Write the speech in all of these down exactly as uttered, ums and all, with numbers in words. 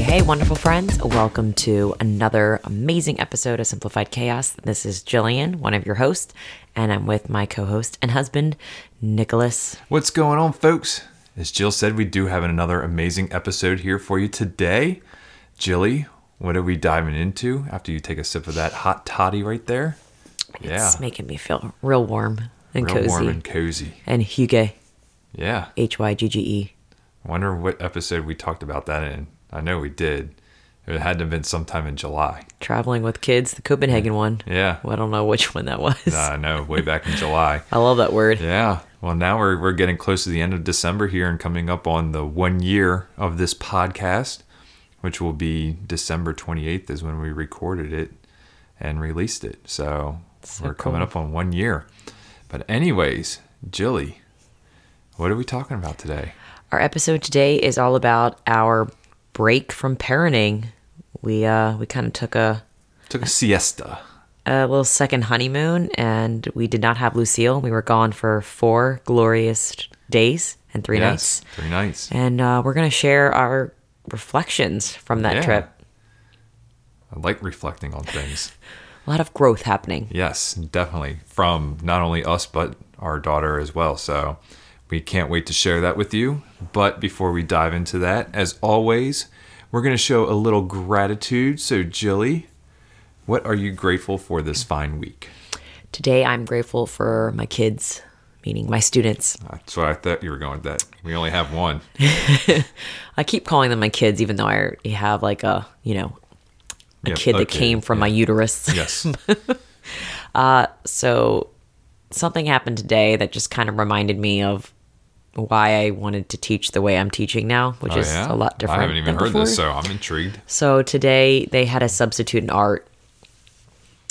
Hey, wonderful friends. Welcome to another amazing episode of Simplified Chaos. This is Jillian, one of your hosts, and I'm with my co-host and husband, Nicholas. What's going on, folks? As Jill said, we do have another amazing episode here for you today. Jilly, what are we diving into after you take a sip of that hot toddy right there? Yeah. It's making me feel real warm and real cozy. Real warm and cozy. And hygge. Yeah. H Y G G E. I wonder what episode we talked about that in. I know we did. It had to have been sometime in July. Traveling with kids, the Copenhagen one. Yeah. Well, I don't know which one that was. I know, way back in July. I love that word. Yeah. Well, now we're we're getting close to the end of December here and coming up on the one year of this podcast, which will be December twenty-eighth is when we recorded it and released it. So, so we're cool. Coming up on one year. But anyways, Jilly, what are we talking about today? Our episode today is all about our break from parenting. We uh we kind of took a took a, a siesta, a little second honeymoon, and we did not have Lucille. We were gone for four glorious days and three yes, nights. Three nights, and uh, we're gonna share our reflections from that yeah. trip. I like reflecting on things. A lot of growth happening. Yes, definitely, from not only us but our daughter as well. So. We can't wait to share that with you. But before we dive into that, as always, we're going to show a little gratitude. So, Jilly, what are you grateful for this fine week? Today, I'm grateful for my kids, meaning my students. That's what I thought you were going with that. We only have one. I keep calling them my kids, even though I already have like a, you know, a yeah, kid okay. that came from yeah. my uterus. Yes. uh, so something happened today that just kind of reminded me of why I wanted to teach the way I'm teaching now, which oh, is yeah? a lot different. I haven't even heard before. This, so I'm intrigued. So today they had a substitute in art,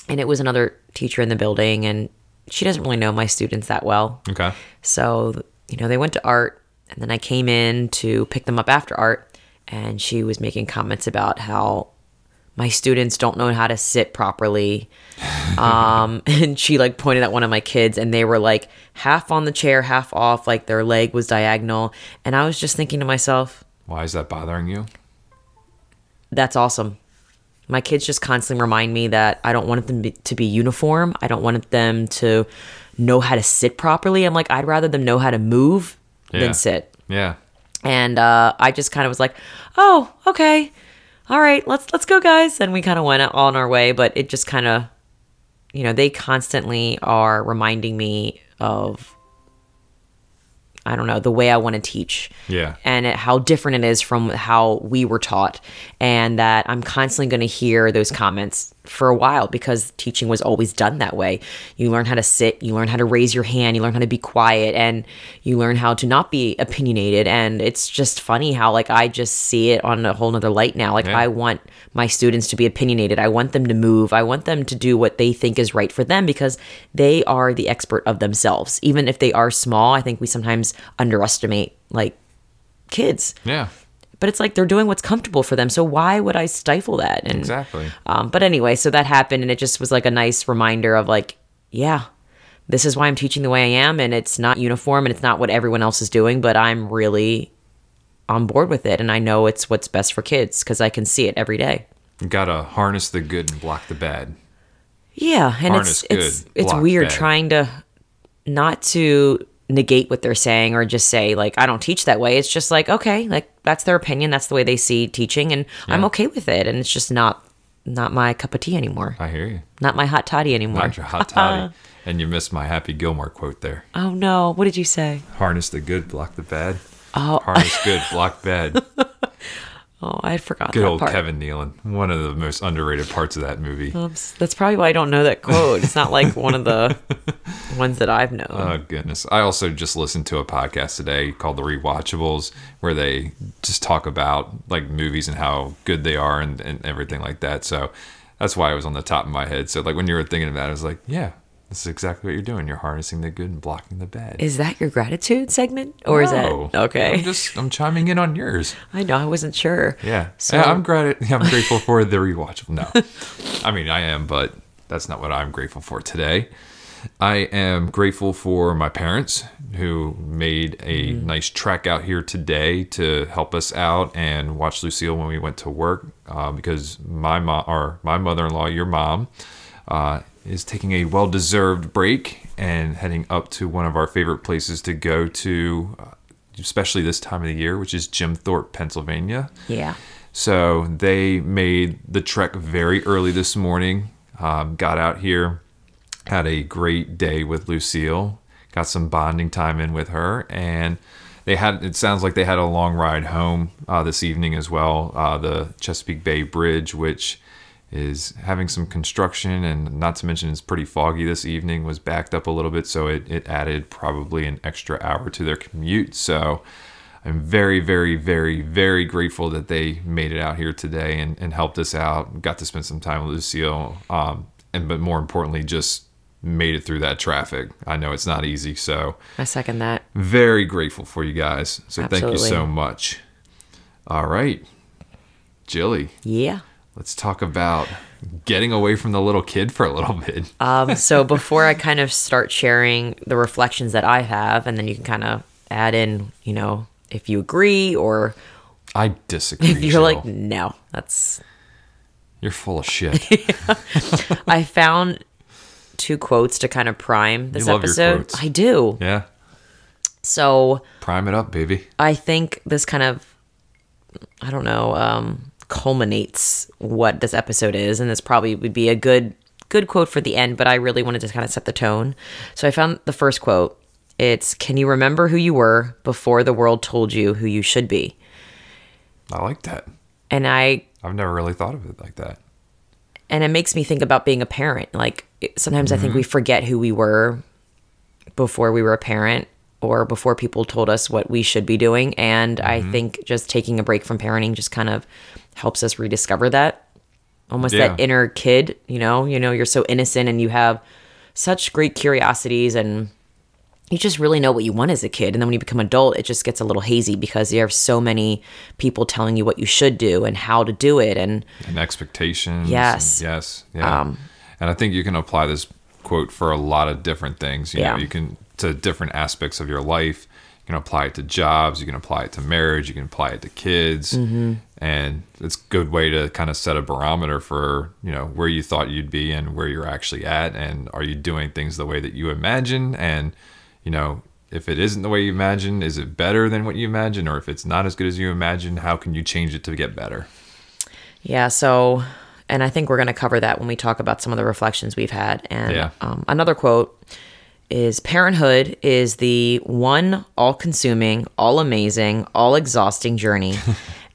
and it was another teacher in the building, and she doesn't really know my students that well. Okay. So, you know, they went to art, and then I came in to pick them up after art, and she was making comments about how my students don't know how to sit properly. Um, and she like pointed at one of my kids, and they were like half on the chair, half off, like their leg was diagonal. And I was just thinking to myself, why is that bothering you? That's awesome. My kids just constantly remind me that I don't want them to be uniform. I don't want them to know how to sit properly. I'm like, I'd rather them know how to move yeah. than sit. Yeah. And uh, I just kind of was like, oh, okay. All right, let's let's go, guys. And we kind of went on our way, but it just kind of, you know, they constantly are reminding me of, I don't know, the way I want to teach. Yeah. And it, how different it is from how we were taught. And that I'm constantly going to hear those comments for a while because teaching was always done that way. You learn how to sit, you learn how to raise your hand, you learn how to be quiet, and you learn how to not be opinionated. And it's just funny how, like, I just see it on a whole nother light now. Like, yeah. I want my students to be opinionated. I want them to move. I want them to do what they think is right for them because they are the expert of themselves. Even if they are small, I think we sometimes underestimate, like, kids. Yeah. But it's like they're doing what's comfortable for them. So why would I stifle that? And, exactly. Um, but anyway, so that happened, and it just was like a nice reminder of like, yeah, this is why I'm teaching the way I am, and it's not uniform, and it's not what everyone else is doing, but I'm really on board with it, and I know it's what's best for kids because I can see it every day. You gotta harness the good and block the bad. Yeah, and harness it's good, it's it's weird bad. Trying to not to negate what they're saying or just say like, I don't teach that way. It's just like, okay, like that's their opinion. That's the way they see teaching, and yeah. I'm okay with it. And it's just not, not my cup of tea anymore. I hear you. Not my hot toddy anymore. Not your hot toddy. And you missed my Happy Gilmore quote there. Oh no. What did you say? Harness the good, block the bad. Oh, harness good, block bad. Oh, I forgot good that old part. Kevin Nealon. One of the most underrated parts of that movie. Oops. That's probably why I don't know that quote. It's not like one of the ones that I've known. Oh, goodness. I also just listened to a podcast today called The Rewatchables, where they just talk about like movies and how good they are and, and everything like that. So that's why it was on the top of my head. So like when you were thinking about it, I was like, yeah, this is exactly what you're doing. You're harnessing the good and blocking the bad. Is that your gratitude segment, or no. is that okay? I'm just I'm chiming in on yours. I know I wasn't sure. Yeah, so yeah, I'm grat- I'm grateful for the rewatchable. No, I mean I am, but that's not what I'm grateful for today. I am grateful for my parents who made a mm. nice trek out here today to help us out and watch Lucille when we went to work, uh, because my mom or my mother-in-law, your mom. Uh, is taking a well-deserved break and heading up to one of our favorite places to go to, uh, especially this time of the year, which is Jim Thorpe, Pennsylvania. Yeah. So they made the trek very early this morning, um, got out here, had a great day with Lucille, got some bonding time in with her, and they had. It sounds like they had a long ride home uh, this evening as well, uh, the Chesapeake Bay Bridge, which... is having some construction, and not to mention it's pretty foggy this evening, was backed up a little bit, so it, it added probably an extra hour to their commute. So I'm very, very, very, very grateful that they made it out here today and, and helped us out, got to spend some time with Lucille, um, and but more importantly, just made it through that traffic. I know it's not easy, so... I second that. Very grateful for you guys, so Absolutely. Thank you so much. All right. Jilly. Yeah. Let's talk about getting away from the little kid for a little bit. um, so before I kind of start sharing the reflections that I have, and then you can kind of add in, you know, if you agree or... I disagree. If you're Jill. Like, no, that's... You're full of shit. I found two quotes to kind of prime this you love episode. Your quotes. I do. Yeah. So... Prime it up, baby. I think this kind of, I don't know... Um, culminates what this episode is, and this probably would be a good good quote for the end, but I really wanted to kind of set the tone. So I found the first quote. It's, can you remember who you were before the world told you who you should be? I like that. And I... I've never really thought of it like that. And it makes me think about being a parent. Like, sometimes mm-hmm. I think we forget who we were before we were a parent, or before people told us what we should be doing. And mm-hmm. I think just taking a break from parenting just kind of helps us rediscover that. Almost yeah. that inner kid, you know? You know, you're so innocent and you have such great curiosities, and you just really know what you want as a kid. And then when you become adult, it just gets a little hazy because you have so many people telling you what you should do and how to do it. And, and expectations. Yes. And yes. Yeah. Um, and I think you can apply this quote for a lot of different things. You yeah. know, you can... to different aspects of your life. You can apply it to jobs, you can apply it to marriage, you can apply it to kids. Mm-hmm. And it's a good way to kind of set a barometer for, you know, where you thought you'd be and where you're actually at, and are you doing things the way that you imagine? And, you know, if it isn't the way you imagine, is it better than what you imagine? Or if it's not as good as you imagine, how can you change it to get better? Yeah, so, and I think we're going to cover that when we talk about some of the reflections we've had. And yeah. um, another quote is, parenthood is the one all-consuming, all-amazing, all-exhausting journey,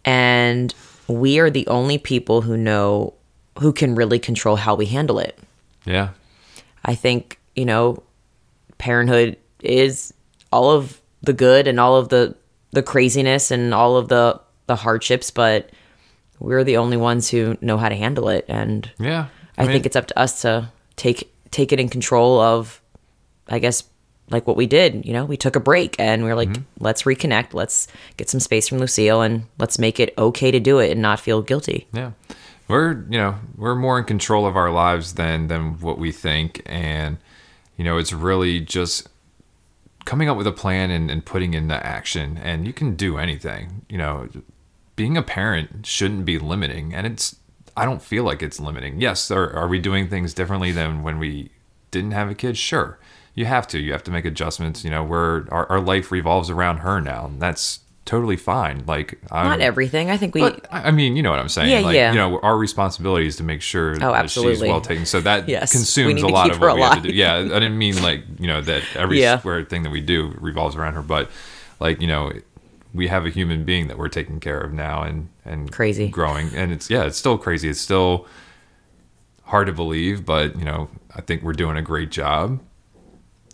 and we are the only people who know, who can really control how we handle it. Yeah. I think, you know, parenthood is all of the good and all of the, the craziness and all of the, the hardships, but we're the only ones who know how to handle it, and yeah, I, I mean, think it's up to us to take take it in control of, I guess, like what we did, you know, we took a break and we were like, mm-hmm. let's reconnect. Let's get some space from Lucille, and let's make it okay to do it and not feel guilty. Yeah. We're, you know, we're more in control of our lives than, than what we think. And, you know, it's really just coming up with a plan and, and putting into action, and you can do anything. You know, being a parent shouldn't be limiting, and it's, I don't feel like it's limiting. Yes. Are, are we doing things differently than when we didn't have a kid? Sure. You have to. You have to make adjustments. You know, where our, our life revolves around her now, and that's totally fine. Like, I'm, not everything. I think we. But, I mean, you know what I'm saying. Yeah, like, yeah. You know, our responsibility is to make sure oh, that she's well taken. So that yes. consumes a lot of what we have to do. Yeah, I didn't mean like, you know, that every yeah. square thing that we do revolves around her, but like, you know, we have a human being that we're taking care of now, and and crazy growing, and it's yeah, it's still crazy. It's still hard to believe, but you know, I think we're doing a great job.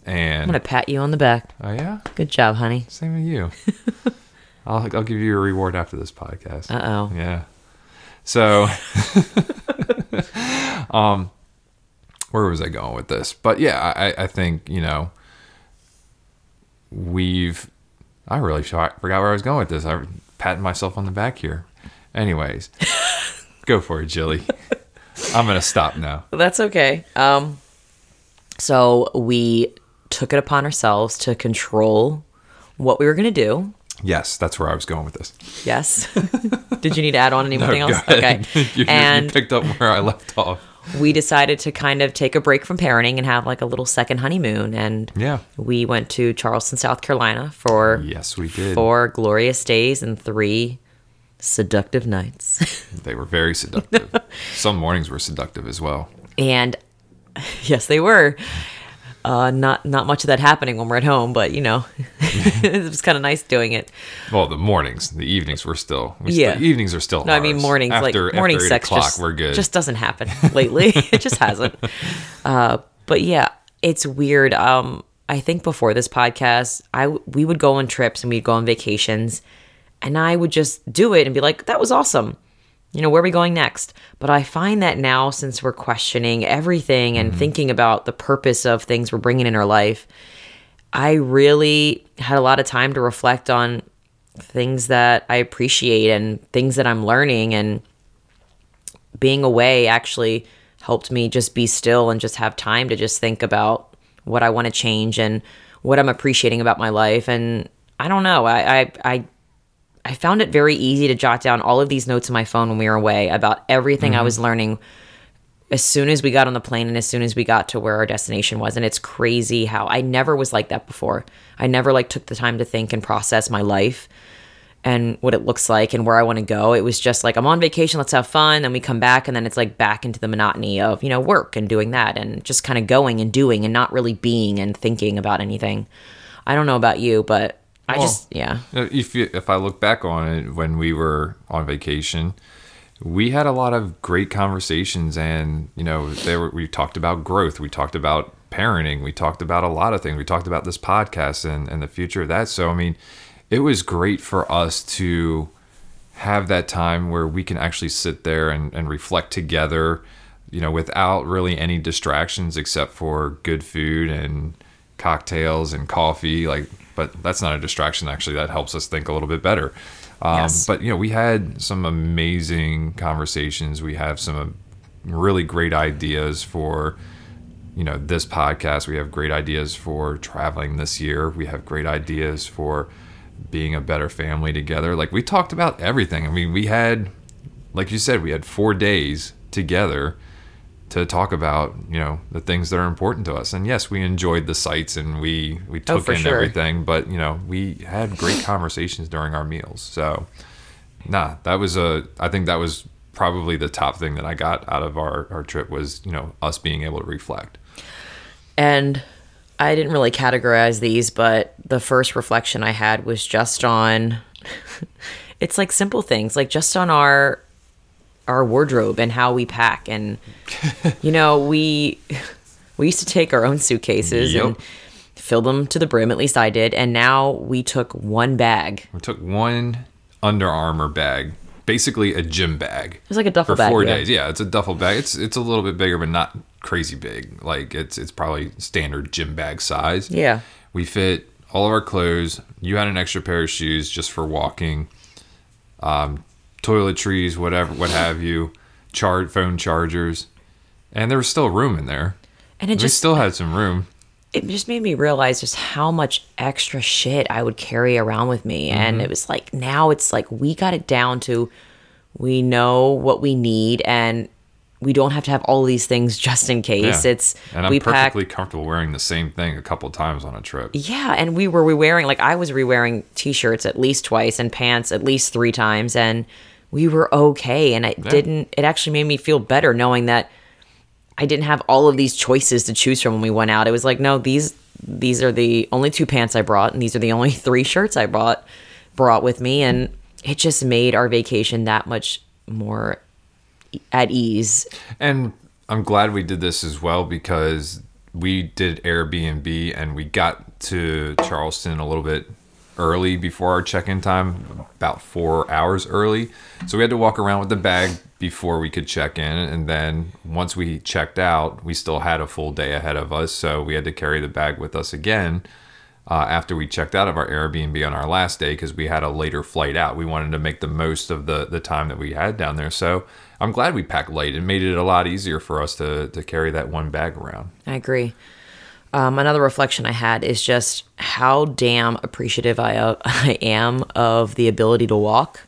And I'm gonna pat you on the back. Oh yeah, good job, honey. Same with you. I'll I'll give you a reward after this podcast. Uh oh. Yeah. So, um, where was I going with this? But yeah, I, I think, you know, we've, I really forgot where I was going with this. I patted myself on the back here. Anyways, go for it, Jilly. I'm going to stop now. That's okay. Um, so we took it upon ourselves to control what we were going to do. Yes, that's where I was going with this. Yes. Did you need to add on anything no, else? Okay. you, and you picked up where I left off. We decided to kind of take a break from parenting and have like a little second honeymoon. And yeah, we went to Charleston, South Carolina for yes, we did. four glorious days and three seductive nights. They were very seductive. Some mornings were seductive as well. And yes, they were. Uh, not not much of that happening when we're at home, but you know, it was kind of nice doing it. Well, the mornings, the evenings were still, we yeah, still, evenings are still. No, ours. I mean mornings, after, like morning after sex. O'clock, just, we're good. Just doesn't happen lately. It just hasn't. Uh, but yeah, it's weird. Um, I think before this podcast, I we would go on trips and we'd go on vacations, and I would just do it and be like, "That was awesome." You know, where are we going next? But I find that now, since we're questioning everything and mm-hmm. thinking about the purpose of things we're bringing in our life, I really had a lot of time to reflect on things that I appreciate and things that I'm learning. And being away actually helped me just be still and just have time to just think about what I want to change and what I'm appreciating about my life. And I don't know, I... I, I I found it very easy to jot down all of these notes on my phone when we were away about everything mm-hmm. I was learning as soon as we got on the plane and as soon as we got to where our destination was. And it's crazy how I never was like that before. I never like took the time to think and process my life and what it looks like and where I want to go. It was just like, I'm on vacation, let's have fun. And we come back and then it's like back into the monotony of, you know, work and doing that and just kind of going and doing and not really being and thinking about anything. I don't know about you, but I well, just, yeah. If, you, if I look back on it, when we were on vacation, we had a lot of great conversations and, you know, they were, we talked about growth. We talked about parenting. We talked about a lot of things. We talked about this podcast and, and the future of that. So, I mean, it was great for us to have that time where we can actually sit there and, and reflect together, you know, without really any distractions except for good food and cocktails and coffee, like, but that's not a distraction. Actually, that helps us think a little bit better. Um, yes. But, you know, we had some amazing conversations. We have some really great ideas for, you know, this podcast. We have great ideas for traveling this year. We have great ideas for being a better family together. Like, we talked about everything. I mean, we had, like you said, we had four days together to talk about, you know, the things that are important to us. And yes, we enjoyed the sights and we, we took oh, in sure. everything, but, you know, we had great conversations during our meals. So, nah, that was a, I think that was probably the top thing that I got out of our, our trip was, you know, us being able to reflect. And I didn't really categorize these, but the first reflection I had was just on, it's like simple things, like just on our, our wardrobe and how we pack. And you know, we we used to take our own suitcases yep. and fill them to the brim, at least I did, and now we took one bag. We took one Under Armour bag, basically a gym bag. It was like a duffel for bag for four yeah. days. Yeah, it's a duffel bag. It's it's a little bit bigger, but not crazy big. Like it's it's probably standard gym bag size. Yeah. We fit all of our clothes. You had an extra pair of shoes just for walking. Um toiletries, whatever, what have you, char- phone chargers. And there was still room in there. And it just, we still had some room. It just made me realize just how much extra shit I would carry around with me. Mm-hmm. And it was like, now it's like we got it down to, we know what we need and we don't have to have all these things just in case. Yeah. It's and I'm we perfectly pack, comfortable wearing the same thing a couple times on a trip. Yeah, and we were re-wearing, like I was re-wearing t-shirts at least twice and pants at least three times, and we were okay. And it yeah. didn't. It actually made me feel better knowing that I didn't have all of these choices to choose from when we went out. It was like, no, these these are the only two pants I brought, and these are the only three shirts I brought brought with me, and it just made our vacation that much more at ease. And I'm glad we did this as well, because we did Airbnb and we got to Charleston a little bit early before our check-in time, about four hours early. So we had to walk around with the bag before we could check in. And then once we checked out, we still had a full day ahead of us. So we had to carry the bag with us again uh, after we checked out of our Airbnb on our last day because we had a later flight out. We wanted to make the most of the, the time that we had down there. So I'm glad we packed light. It made it a lot easier for us to, to carry that one bag around. I agree. Um, another reflection I had is just how damn appreciative I, uh, I am of the ability to walk.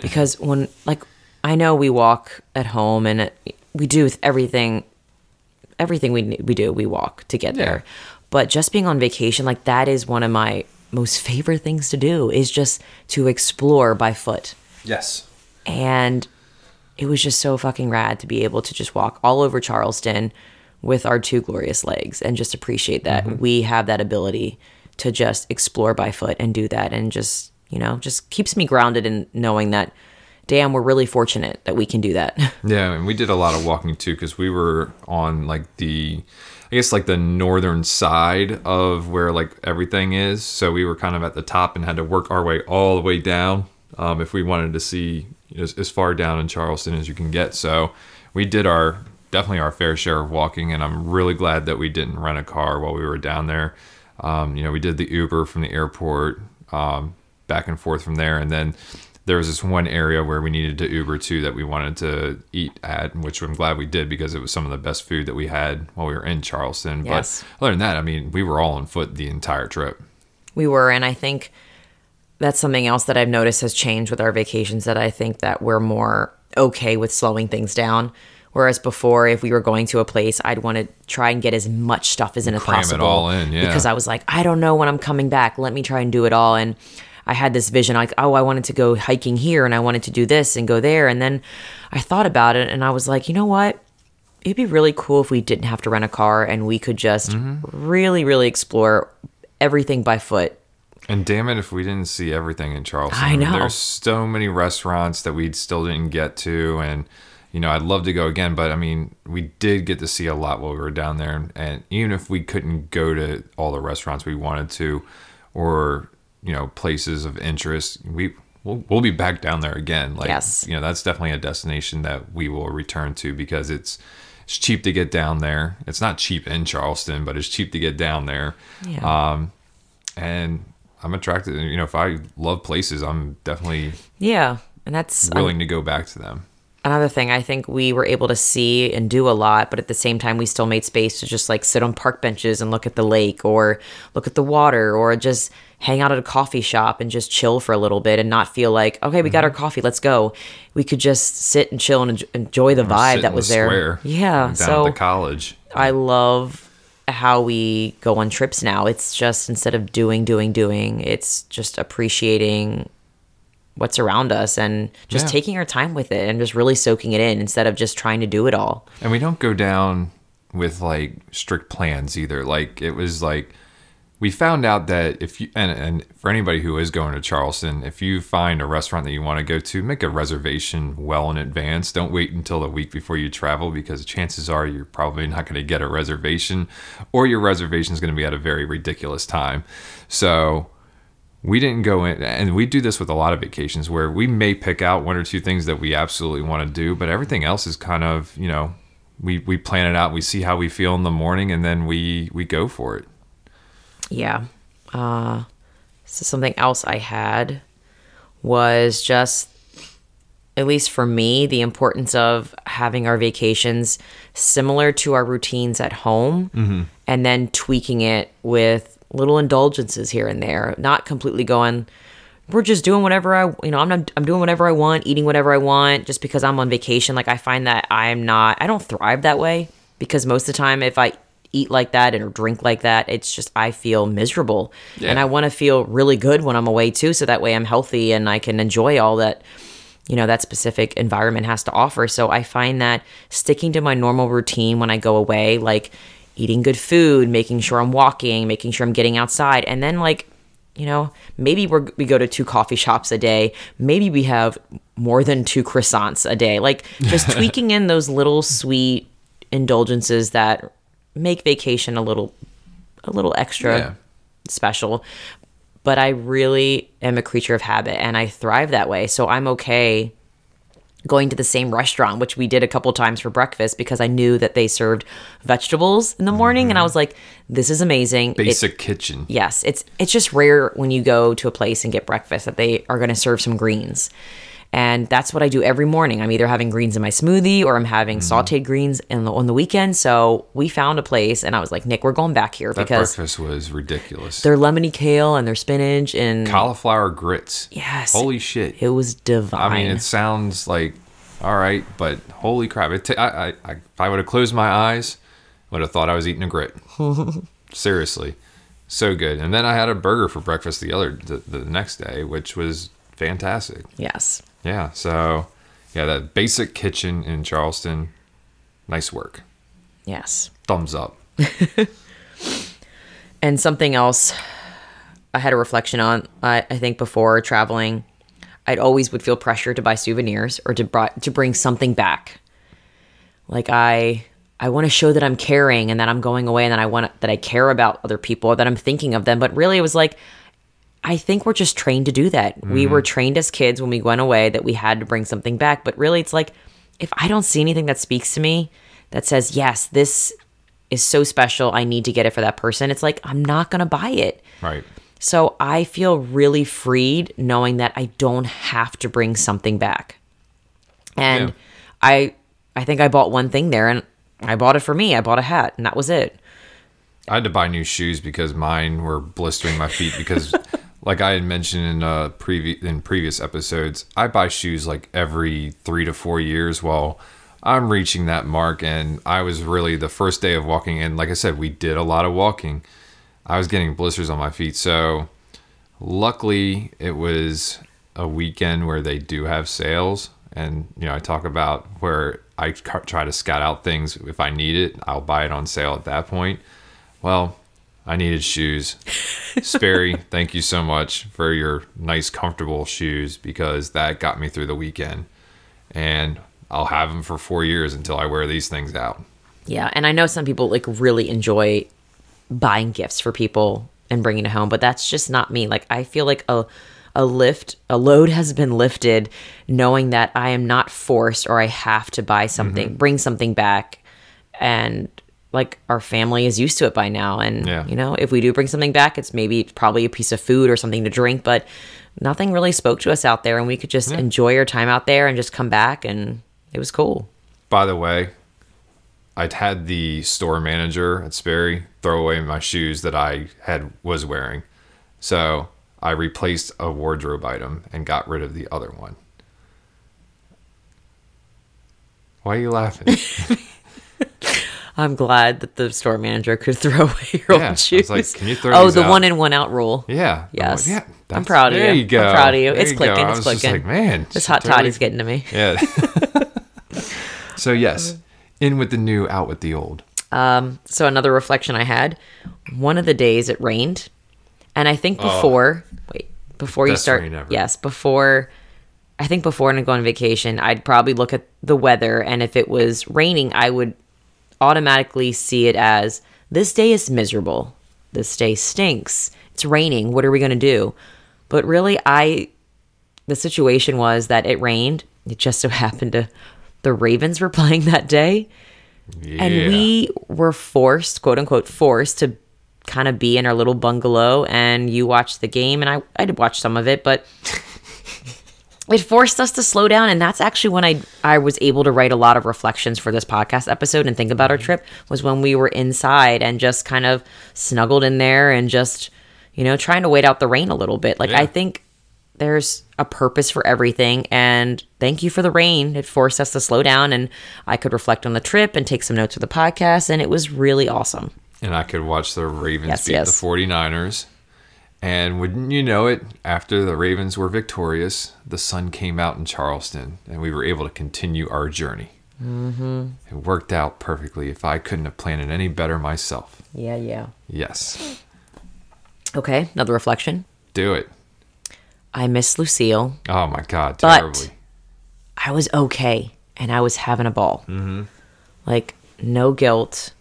Because when, like, I know we walk at home and it, we do with everything, everything we we do, we walk to get yeah. there. But just being on vacation, like, that is one of my most favorite things to do, is just to explore by foot. Yes. And it was just so fucking rad to be able to just walk all over Charleston with our two glorious legs and just appreciate that mm-hmm. we have that ability to just explore by foot and do that, and just, you know, just keeps me grounded in knowing that, damn, we're really fortunate that we can do that. Yeah, and we did a lot of walking too, because we were on like the, I guess like the northern side of where like everything is. So we were kind of at the top and had to work our way all the way down um, if we wanted to see as, as far down in Charleston as you can get. So we did our, definitely our fair share of walking, and I'm really glad that we didn't rent a car while we were down there. Um, you know, we did the Uber from the airport, um, back and forth from there. And then there was this one area where we needed to Uber to that we wanted to eat at, which I'm glad we did because it was some of the best food that we had while we were in Charleston. Yes. But other than that, I mean, we were all on foot the entire trip. We were. And I think that's something else that I've noticed has changed with our vacations, that I think that we're more okay with slowing things down. Whereas before, if we were going to a place, I'd want to try and get as much stuff as in as possible. Cram it all in, yeah. Because I was like, I don't know when I'm coming back. Let me try and do it all. And I had this vision like, oh, I wanted to go hiking here and I wanted to do this and go there. And then I thought about it and I was like, you know what? It'd be really cool if we didn't have to rent a car and we could just mm-hmm. really, really explore everything by foot. And damn it if we didn't see everything in Charleston. I know. I mean, there's so many restaurants that we still didn't get to, and you know, I'd love to go again, but I mean, we did get to see a lot while we were down there. And, and even if we couldn't go to all the restaurants we wanted to, or, you know, places of interest, we, we'll, we'll be back down there again. Like, yes. You know, that's definitely a destination that we will return to because it's, it's cheap to get down there. It's not cheap in Charleston, but it's cheap to get down there. Yeah. Um, and I'm attracted, you know, if I love places, I'm definitely yeah, and that's willing um, to go back to them. Another thing, I think we were able to see and do a lot, but at the same time, we still made space to just like sit on park benches and look at the lake or look at the water or just hang out at a coffee shop and just chill for a little bit and not feel like, okay, we mm-hmm. got our coffee, let's go. We could just sit and chill and enjoy the vibe that was there. Square, yeah. Down so at the college. I love how we go on trips now. It's just instead of doing, doing, doing, it's just appreciating what's around us and just yeah. taking our time with it and just really soaking it in instead of just trying to do it all. And we don't go down with like strict plans either. Like it was like we found out that if you, and, and for anybody who is going to Charleston, if you find a restaurant that you want to go to, make a reservation well in advance. Don't wait until the week before you travel because chances are you're probably not going to get a reservation, or your reservation is going to be at a very ridiculous time. So we didn't go in, and we do this with a lot of vacations where we may pick out one or two things that we absolutely want to do, but everything else is kind of, you know, we, we plan it out, we see how we feel in the morning, and then we, we go for it. Yeah. Uh, so something else I had was just, at least for me, the importance of having our vacations similar to our routines at home mm-hmm. and then tweaking it with little indulgences here and there, not completely going, we're just doing whatever I, you know, I'm not, I'm doing whatever I want, eating whatever I want just because I'm on vacation. Like I find that I'm not, I don't thrive that way because most of the time if I eat like that or drink like that, it's just, I feel miserable yeah. and I want to feel really good when I'm away too. So that way I'm healthy and I can enjoy all that, you know, that specific environment has to offer. So I find that sticking to my normal routine when I go away, like eating good food, making sure I'm walking, making sure I'm getting outside. And then like, you know, maybe we're, we go to two coffee shops a day. Maybe we have more than two croissants a day. Like just tweaking in those little sweet indulgences that make vacation a little, a little extra yeah. special. But I really am a creature of habit and I thrive that way. So I'm okay going to the same restaurant, which we did a couple times for breakfast because I knew that they served vegetables in the morning. Mm-hmm. And I was like, this is amazing. Basic it, Kitchen. Yes. It's it's just rare when you go to a place and get breakfast that they are going to serve some greens. And that's what I do every morning. I'm either having greens in my smoothie or I'm having mm-hmm. sauteed greens in the, on the weekend. So we found a place and I was like, Nick, we're going back here. That because breakfast was ridiculous. Their lemony kale and their spinach and cauliflower grits. Yes. Holy shit. It was divine. I mean, it sounds like, all right, but holy crap. It t- I, I, I, if I would have closed my eyes, I would have thought I was eating a grit. Seriously. So good. And then I had a burger for breakfast the other, the, the next day, which was fantastic. Yes. Yeah, so, yeah, that Basic Kitchen in Charleston, nice work. Yes. Thumbs up. And something else I had a reflection on, I, I think before traveling, I'd always would feel pressure to buy souvenirs or to, br- to bring something back. Like, I I want to show that I'm caring and that I'm going away and that I want that I care about other people, that I'm thinking of them. But really, it was like, I think we're just trained to do that. Mm-hmm. We were trained as kids when we went away that we had to bring something back. But really, it's like, if I don't see anything that speaks to me, that says, yes, this is so special, I need to get it for that person, it's like, I'm not going to buy it. Right. So I feel really freed knowing that I don't have to bring something back. And yeah. I I think I bought one thing there, and I bought it for me. I bought a hat, and that was it. I had to buy new shoes because mine were blistering my feet because... Like I had mentioned in uh, previ- in previous episodes, I buy shoes like every three to four years. Well, I'm reaching that mark, and I was really the first day of walking in. Like I said, we did a lot of walking. I was getting blisters on my feet. So luckily, it was a weekend where they do have sales. And, you know, I talk about where I ca- try to scout out things. If I need it, I'll buy it on sale at that point. Well, I needed shoes. Sperry, thank you so much for your nice, comfortable shoes because that got me through the weekend. And I'll have them for four years until I wear these things out. Yeah, and I know some people like really enjoy buying gifts for people and bringing it home, but that's just not me. Like I feel like a a lift, a load has been lifted knowing that I am not forced or I have to buy something, mm-hmm. bring something back, and like our family is used to it by now. And, yeah. you know, if we do bring something back, it's maybe probably a piece of food or something to drink, but nothing really spoke to us out there. And we could just yeah. enjoy our time out there and just come back. And it was cool. By the way, I'd had the store manager at Sperry throw away my shoes that I had was wearing. So I replaced a wardrobe item and got rid of the other one. Why are you laughing? I'm glad that the store manager could throw away your yeah, old shoes. I was like, can you throw oh, these out? Oh, the one in, one out rule. Yeah. Yes. I'm, like, yeah, I'm proud of you. There you go. I'm proud of you. There it's you clicking. Go. It's I was clicking. Just like, man, this hot totally... toddy's getting to me. Yeah. So yes, in with the new, out with the old. Um. So another reflection I had. One of the days it rained, and I think before oh, wait before you start yes before. I think before I go on vacation, I'd probably look at the weather, and if it was raining, I would automatically see it as this day is miserable. This day stinks. It's raining. What are we going to do? But really, I the situation was that it rained. It just so happened to the Ravens were playing that day. Yeah. And we were forced, quote unquote, forced to kind of be in our little bungalow. And you watched the game, and I, I did watch some of it, but it forced us to slow down, and that's actually when I I was able to write a lot of reflections for this podcast episode and think about our trip, was when we were inside and just kind of snuggled in there and just, you know, trying to wait out the rain a little bit. Like, yeah. I think there's a purpose for everything, and thank you for the rain. It forced us to slow down, and I could reflect on the trip and take some notes for the podcast, and it was really awesome. And I could watch the Ravens yes, beat yes. the forty-niners. And wouldn't you know it, after the Ravens were victorious, the sun came out in Charleston, and we were able to continue our journey. Mm-hmm. It worked out perfectly. If I couldn't have planned it any better myself. Yeah, yeah. Yes. Okay, another reflection. Do it. I miss Lucille. Oh, my God, terribly. But I was okay, and I was having a ball. Mm-hmm. Like, no guilt.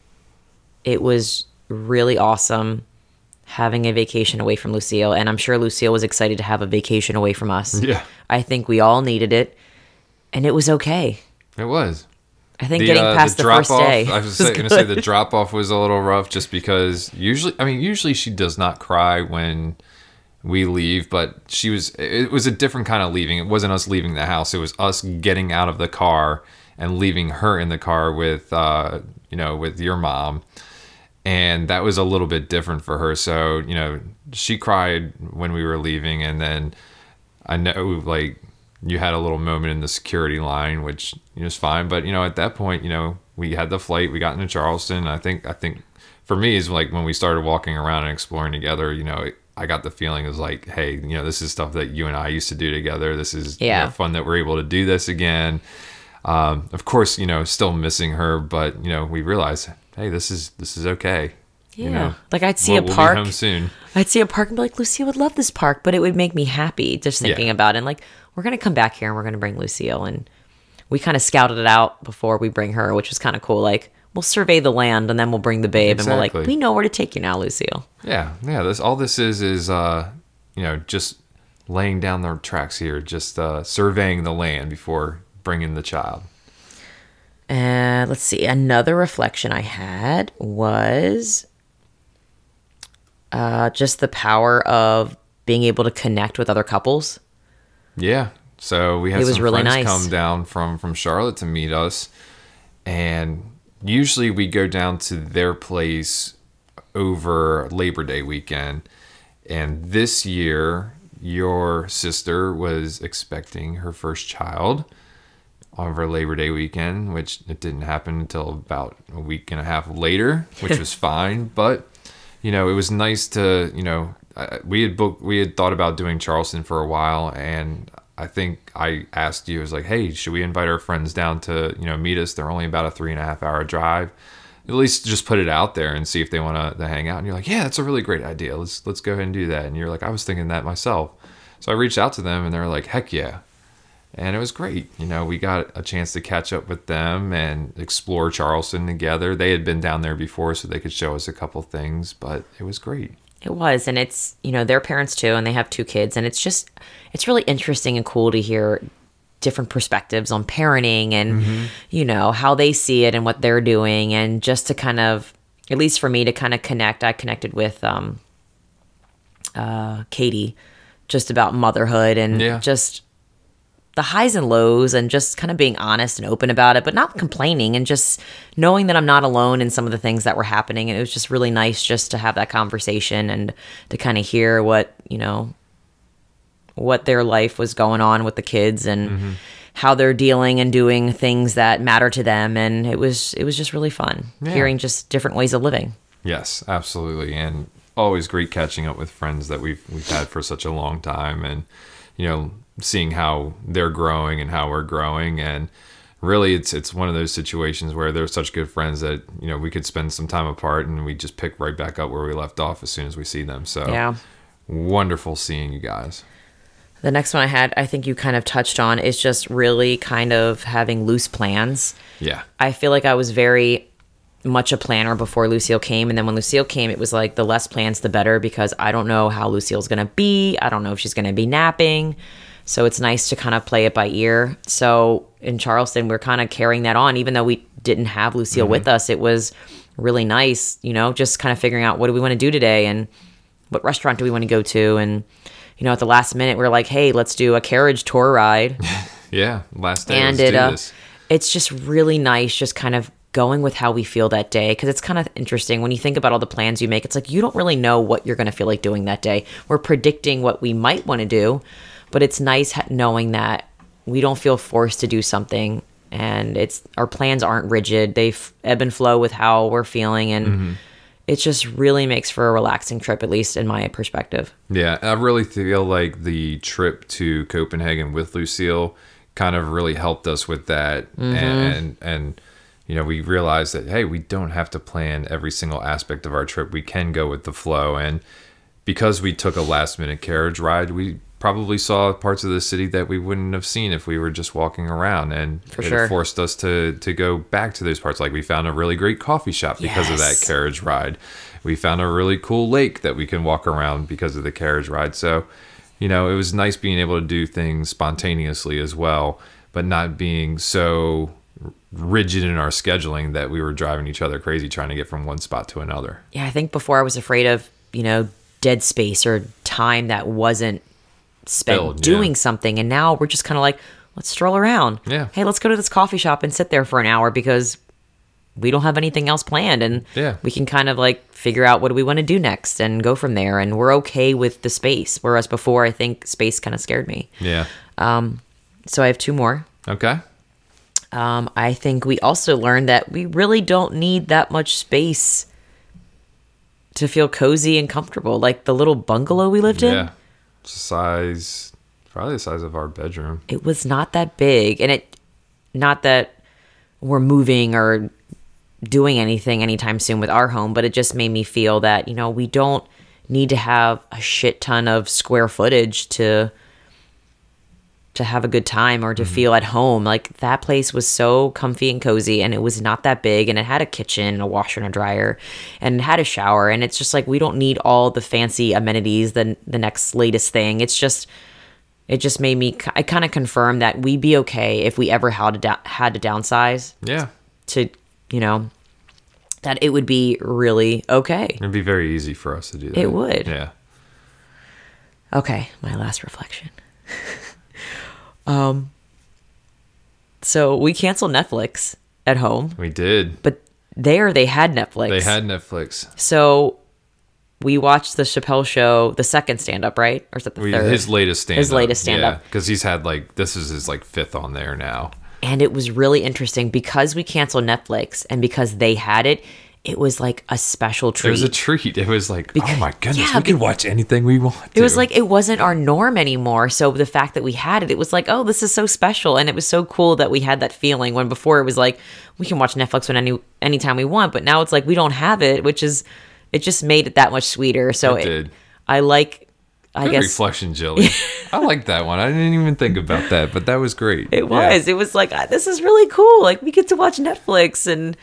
It was really awesome having a vacation away from Lucille, and I'm sure Lucille was excited to have a vacation away from us. Yeah. I think we all needed it, and it was okay. It was. I think the, getting uh, past the, the first off, day. I was, was going to say the drop off was a little rough, just because usually, I mean, usually she does not cry when we leave, but she was. It was a different kind of leaving. It wasn't us leaving the house. It was us getting out of the car and leaving her in the car with, uh, you know, with your mom. And that was a little bit different for her. So, you know, she cried when we were leaving. And then I know, like, you had a little moment in the security line, which is fine. But, you know, at that point, you know, we had the flight. We got into Charleston. I think, I think for me is like when we started walking around and exploring together, you know, I got the feeling it was like, hey, you know, this is stuff that you and I used to do together. This is yeah. you know, fun that we're able to do this again. Um, of course, you know, still missing her, but, you know, we realized, hey, this is this is okay. Yeah. You know, like I'd see we'll, a park. We'll be home soon. I'd see a park and be like, Lucille would love this park, but it would make me happy just thinking yeah. about it. And like, we're going to come back here and we're going to bring Lucille. And we kind of scouted it out before we bring her, which was kind of cool. Like, we'll survey the land and then we'll bring the babe. Exactly. And we're like, we know where to take you now, Lucille. Yeah. Yeah. This, all this is, is, uh, you know, just laying down the tracks here, just uh, surveying the land before bringing the child. And uh, let's see. Another reflection I had was uh, just the power of being able to connect with other couples. Yeah. So we had it some really friends nice. come down from, from Charlotte to meet us. And usually we go down to their place over Labor Day weekend. And this year, your sister was expecting her first child over Labor Day weekend, which it didn't happen until about a week and a half later, which was fine. But, you know, it was nice to, you know, Uh, we had booked, we had thought about doing Charleston for a while, and I think I asked you, I was like, hey, should we invite our friends down to, you know, meet us? They're only about a three and a half hour drive. At least just put it out there and see if they want to hang out. And you're like, yeah, that's a really great idea. Let's let's go ahead and do that. And you're like, I was thinking that myself. So I reached out to them, and they're like, heck yeah. And it was great. You know, we got a chance to catch up with them and explore Charleston together. They had been down there before, so they could show us a couple things, but it was great. It was, and it's, you know, their parents too, and they have two kids, and it's just, it's really interesting and cool to hear different perspectives on parenting and, mm-hmm. you know, how they see it and what they're doing, and just to kind of, at least for me, to kind of connect. I connected with um, uh, Katie just about motherhood and yeah. just the highs and lows, and just kind of being honest and open about it, but not complaining, and just knowing that I'm not alone in some of the things that were happening. And it was just really nice just to have that conversation and to kind of hear what, you know, what their life was going on with the kids, and mm-hmm. how they're dealing and doing things that matter to them. And it was, it was just really fun yeah. hearing just different ways of living. Yes, absolutely. And always great catching up with friends that we've, we've had for such a long time. And, you know, seeing how they're growing and how we're growing. And really it's it's one of those situations where they're such good friends that, you know, we could spend some time apart and we just pick right back up where we left off as soon as we see them. So yeah. wonderful seeing you guys. The next one I had, I think you kind of touched on, is just really kind of having loose plans. Yeah. I feel like I was very much a planner before Lucille came, and then when Lucille came, it was like the less plans the better, because I don't know how Lucille's going to be. I don't know if she's going to be napping. So it's nice to kind of play it by ear. So in Charleston, we're kind of carrying that on, even though we didn't have Lucille mm-hmm. with us. It was really nice, you know, just kind of figuring out, what do we want to do today, and what restaurant do we want to go to? And, you know, at the last minute, we're like, hey, let's do a carriage tour ride. yeah, last day, and let's it, do uh, this. It's just really nice just kind of going with how we feel that day, because it's kind of interesting when you think about all the plans you make. It's like you don't really know what you're going to feel like doing that day. We're predicting what we might want to do. But it's nice knowing that we don't feel forced to do something, and it's our plans aren't rigid. They f- ebb and flow with how we're feeling, and mm-hmm. it just really makes for a relaxing trip, at least in my perspective. Yeah, I really feel like the trip to Copenhagen with Lucille kind of really helped us with that, mm-hmm. and and you know, we realized that, hey, we don't have to plan every single aspect of our trip. We can go with the flow, and because we took a last minute carriage ride, we probably saw parts of the city that we wouldn't have seen if we were just walking around, and For it sure. forced us to to go back to those parts. Like, we found a really great coffee shop because yes. of that carriage ride. We found a really cool lake that we can walk around because of the carriage ride. So, you know, it was nice being able to do things spontaneously as well, but not being so rigid in our scheduling that we were driving each other crazy trying to get from one spot to another. Yeah, I think before I was afraid of, you know, dead space or time that wasn't spent Spilled, doing yeah. something. And now we're just kind of like, let's stroll around. Yeah. Hey, let's go to this coffee shop and sit there for an hour because we don't have anything else planned. And yeah. we can kind of like figure out what do we want to do next and go from there. And we're okay with the space. Whereas before, I think space kind of scared me. Yeah. Um. So I have two more. Okay. Um. I think we also learned that we really don't need that much space to feel cozy and comfortable. Like the little bungalow we lived yeah. in. Yeah. It's the size, probably the size of our bedroom. It was not that big. And it, not that we're moving or doing anything anytime soon with our home, but it just made me feel that, you know, we don't need to have a shit ton of square footage to to have a good time or to mm-hmm. feel at home. Like that place was so comfy and cozy, and it was not that big, and it had a kitchen and a washer and a dryer and it had a shower. And it's just like, we don't need all the fancy amenities, the, the next latest thing. It's just, it just made me, I kind of confirmed that we'd be okay if we ever had to, da- had to downsize. Yeah. To, you know, that it would be really okay. It'd be very easy for us to do that. It would. Yeah. Okay. My last reflection. Um, so we canceled Netflix at home. We did. But there they had Netflix. They had Netflix. So we watched the Chappelle show, the second stand-up, right? Or is that the we, third? His latest stand-up. His latest stand-up. Because yeah, he's had like, this is his like fifth on there now. And it was really interesting because we canceled Netflix and because they had it, it was like a special treat. It was a treat. It was like, because, oh my goodness, yeah, we could watch anything we want to. It was like, it wasn't our norm anymore. So the fact that we had it, it was like, oh, this is so special. And it was so cool that we had that feeling when before it was like, we can watch Netflix when any anytime we want. But now it's like, we don't have it, which is, it just made it that much sweeter. So it, it did. I like, I Good guess. Reflection, Jillian. I like that one. I didn't even think about that, but that was great. It was. Yeah. It was like, this is really cool. Like we get to watch Netflix and...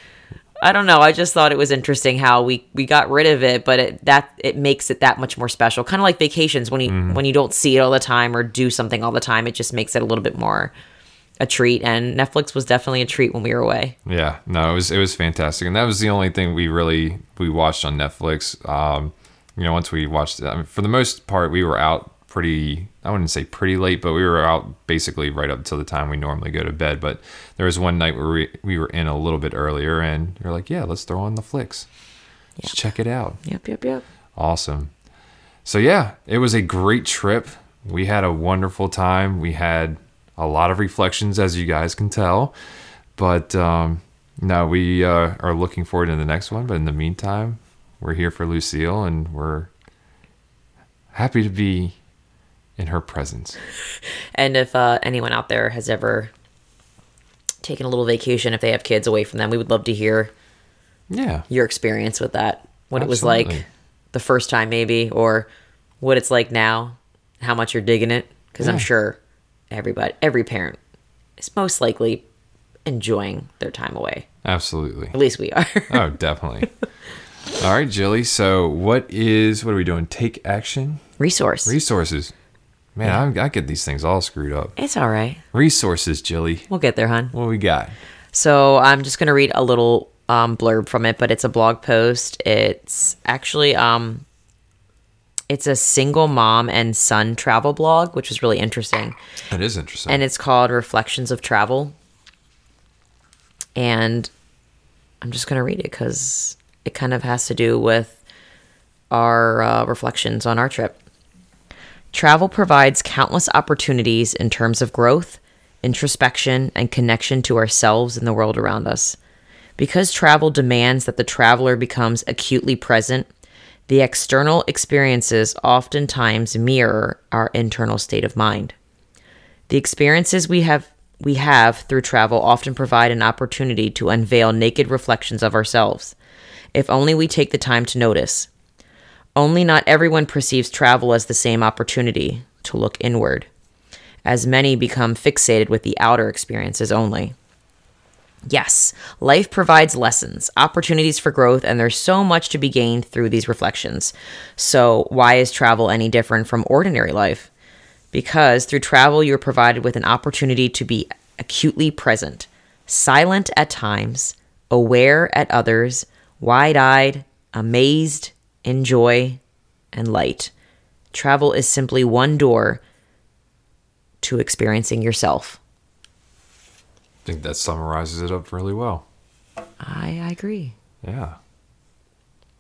I don't know. I just thought it was interesting how we, we got rid of it, but it, that it makes it that much more special. Kind of like vacations when you mm. when you don't see it all the time or do something all the time, it just makes it a little bit more a treat. And Netflix was definitely a treat when we were away. Yeah, no, it was it was fantastic, and that was the only thing we really we watched on Netflix. Um, you know, once we watched it, I mean, for the most part, we were out pretty. I wouldn't say pretty late, but we were out basically right up till the time we normally go to bed. But there was one night where we, we were in a little bit earlier and we were like, yeah, let's throw on the flicks. Yep. Let's check it out. Yep, yep, yep. Awesome. So yeah, it was a great trip. We had a wonderful time. We had a lot of reflections, as you guys can tell. But um, no, we uh, are looking forward to the next one. But in the meantime, we're here for Lucille and we're happy to be in her presence. And if uh, anyone out there has ever taken a little vacation, if they have kids away from them, we would love to hear yeah, your experience with that. What Absolutely. It was like the first time maybe, or what it's like now, how much you're digging it. Because yeah. I'm sure everybody, every parent is most likely enjoying their time away. Absolutely. At least we are. Oh, definitely. All right, Jilly. So what is, what are we doing? Take action? Resource. Resources. Man, I'm, I get these things all screwed up. It's all right. Resources, Jilly. We'll get there, hon. What we got? So I'm just going to read a little um, blurb from it, but it's a blog post. It's actually, um, it's a single mom and son travel blog, which is really interesting. It is interesting. And it's called Reflections of Travel. And I'm just going to read it because it kind of has to do with our uh, reflections on our trip. Travel provides countless opportunities in terms of growth, introspection, and connection to ourselves and the world around us. Because travel demands that the traveler becomes acutely present, the external experiences oftentimes mirror our internal state of mind. The experiences we have we have through travel often provide an opportunity to unveil naked reflections of ourselves, if only we take the time to notice. Only not everyone perceives travel as the same opportunity to look inward, as many become fixated with the outer experiences only. Yes, life provides lessons, opportunities for growth, and there's so much to be gained through these reflections. So why is travel any different from ordinary life? Because through travel, you're provided with an opportunity to be acutely present, silent at times, aware at others, wide-eyed, amazed, in joy, and light. Travel is simply one door to experiencing yourself. I think that summarizes it up really well. I, I agree. Yeah.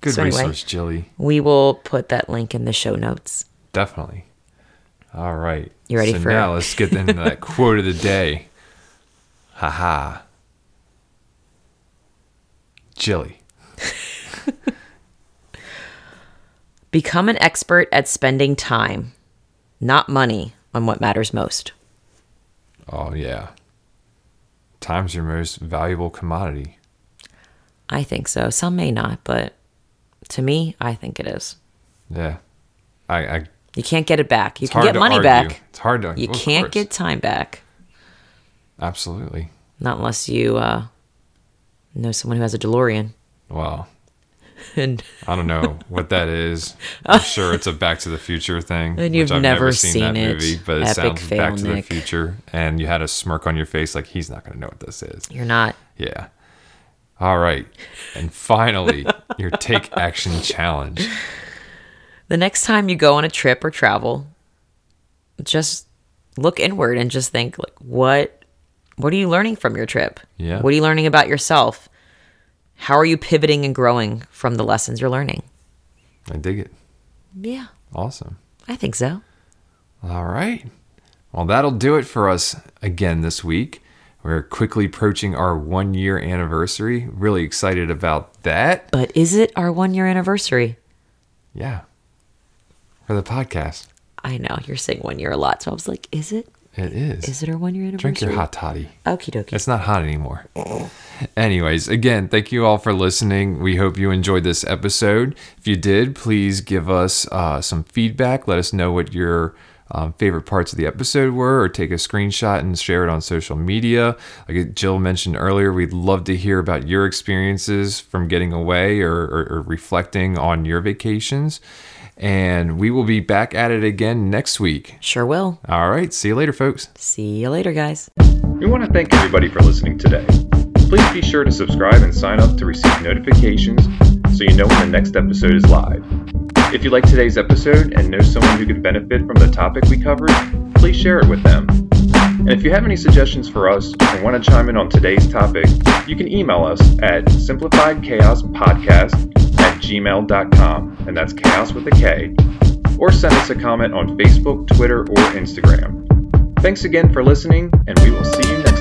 Good so resource, anyway, Jilly. We will put that link in the show notes. Definitely. All right. You ready so for now? Let's get into that quote of the day. Ha ha. Jilly. Become an expert at spending time, not money, on what matters most. Oh, yeah. Time's your most valuable commodity. I think so. Some may not, but to me, I think it is. Yeah. I. I you can't get it back. You can get money argue. back. It's hard to. You well, can't get time back. Absolutely. Not unless you uh, know someone who has a DeLorean. Wow. And I don't know what that is. I'm sure it's a Back to the Future thing. And you've which I've never, never seen, seen that it. movie, but it Epic sounds fail, Back to Nick. the Future. And you had a smirk on your face like he's not going to know what this is. You're not. Yeah. All right. And finally, your take action challenge. The next time you go on a trip or travel, just look inward and just think, like, what what are you learning from your trip? Yeah. What are you learning about yourself? How are you pivoting and growing from the lessons you're learning? I dig it. Yeah. Awesome. I think so. All right. Well, that'll do it for us again this week. We're quickly approaching our one-year anniversary. Really excited about that. But is it our one-year anniversary? Yeah. For the podcast. I know. You're saying one year a lot. So I was like, is it? It is. Is it our one-year anniversary? Drink your hot toddy. Okie dokie. It's not hot anymore. Anyways, again, thank you all for listening. We hope you enjoyed this episode. If you did, please give us uh, some feedback. Let us know what your um, favorite parts of the episode were, or take a screenshot and share it on social media. Like Jill mentioned earlier, we'd love to hear about your experiences from getting away or, or, or reflecting on your vacations. And we will be back at it again next week. Sure will. All right. See you later, folks. See you later, guys. We want to thank everybody for listening today. Please be sure to subscribe and sign up to receive notifications so you know when the next episode is live. If you like today's episode and know someone who could benefit from the topic we covered, please share it with them. And if you have any suggestions for us or want to chime in on today's topic, you can email us at simplified chaos podcast at gmail dot com, and that's chaos with a K, or send us a comment on Facebook, Twitter, or Instagram. Thanks again for listening, and we will see you next time.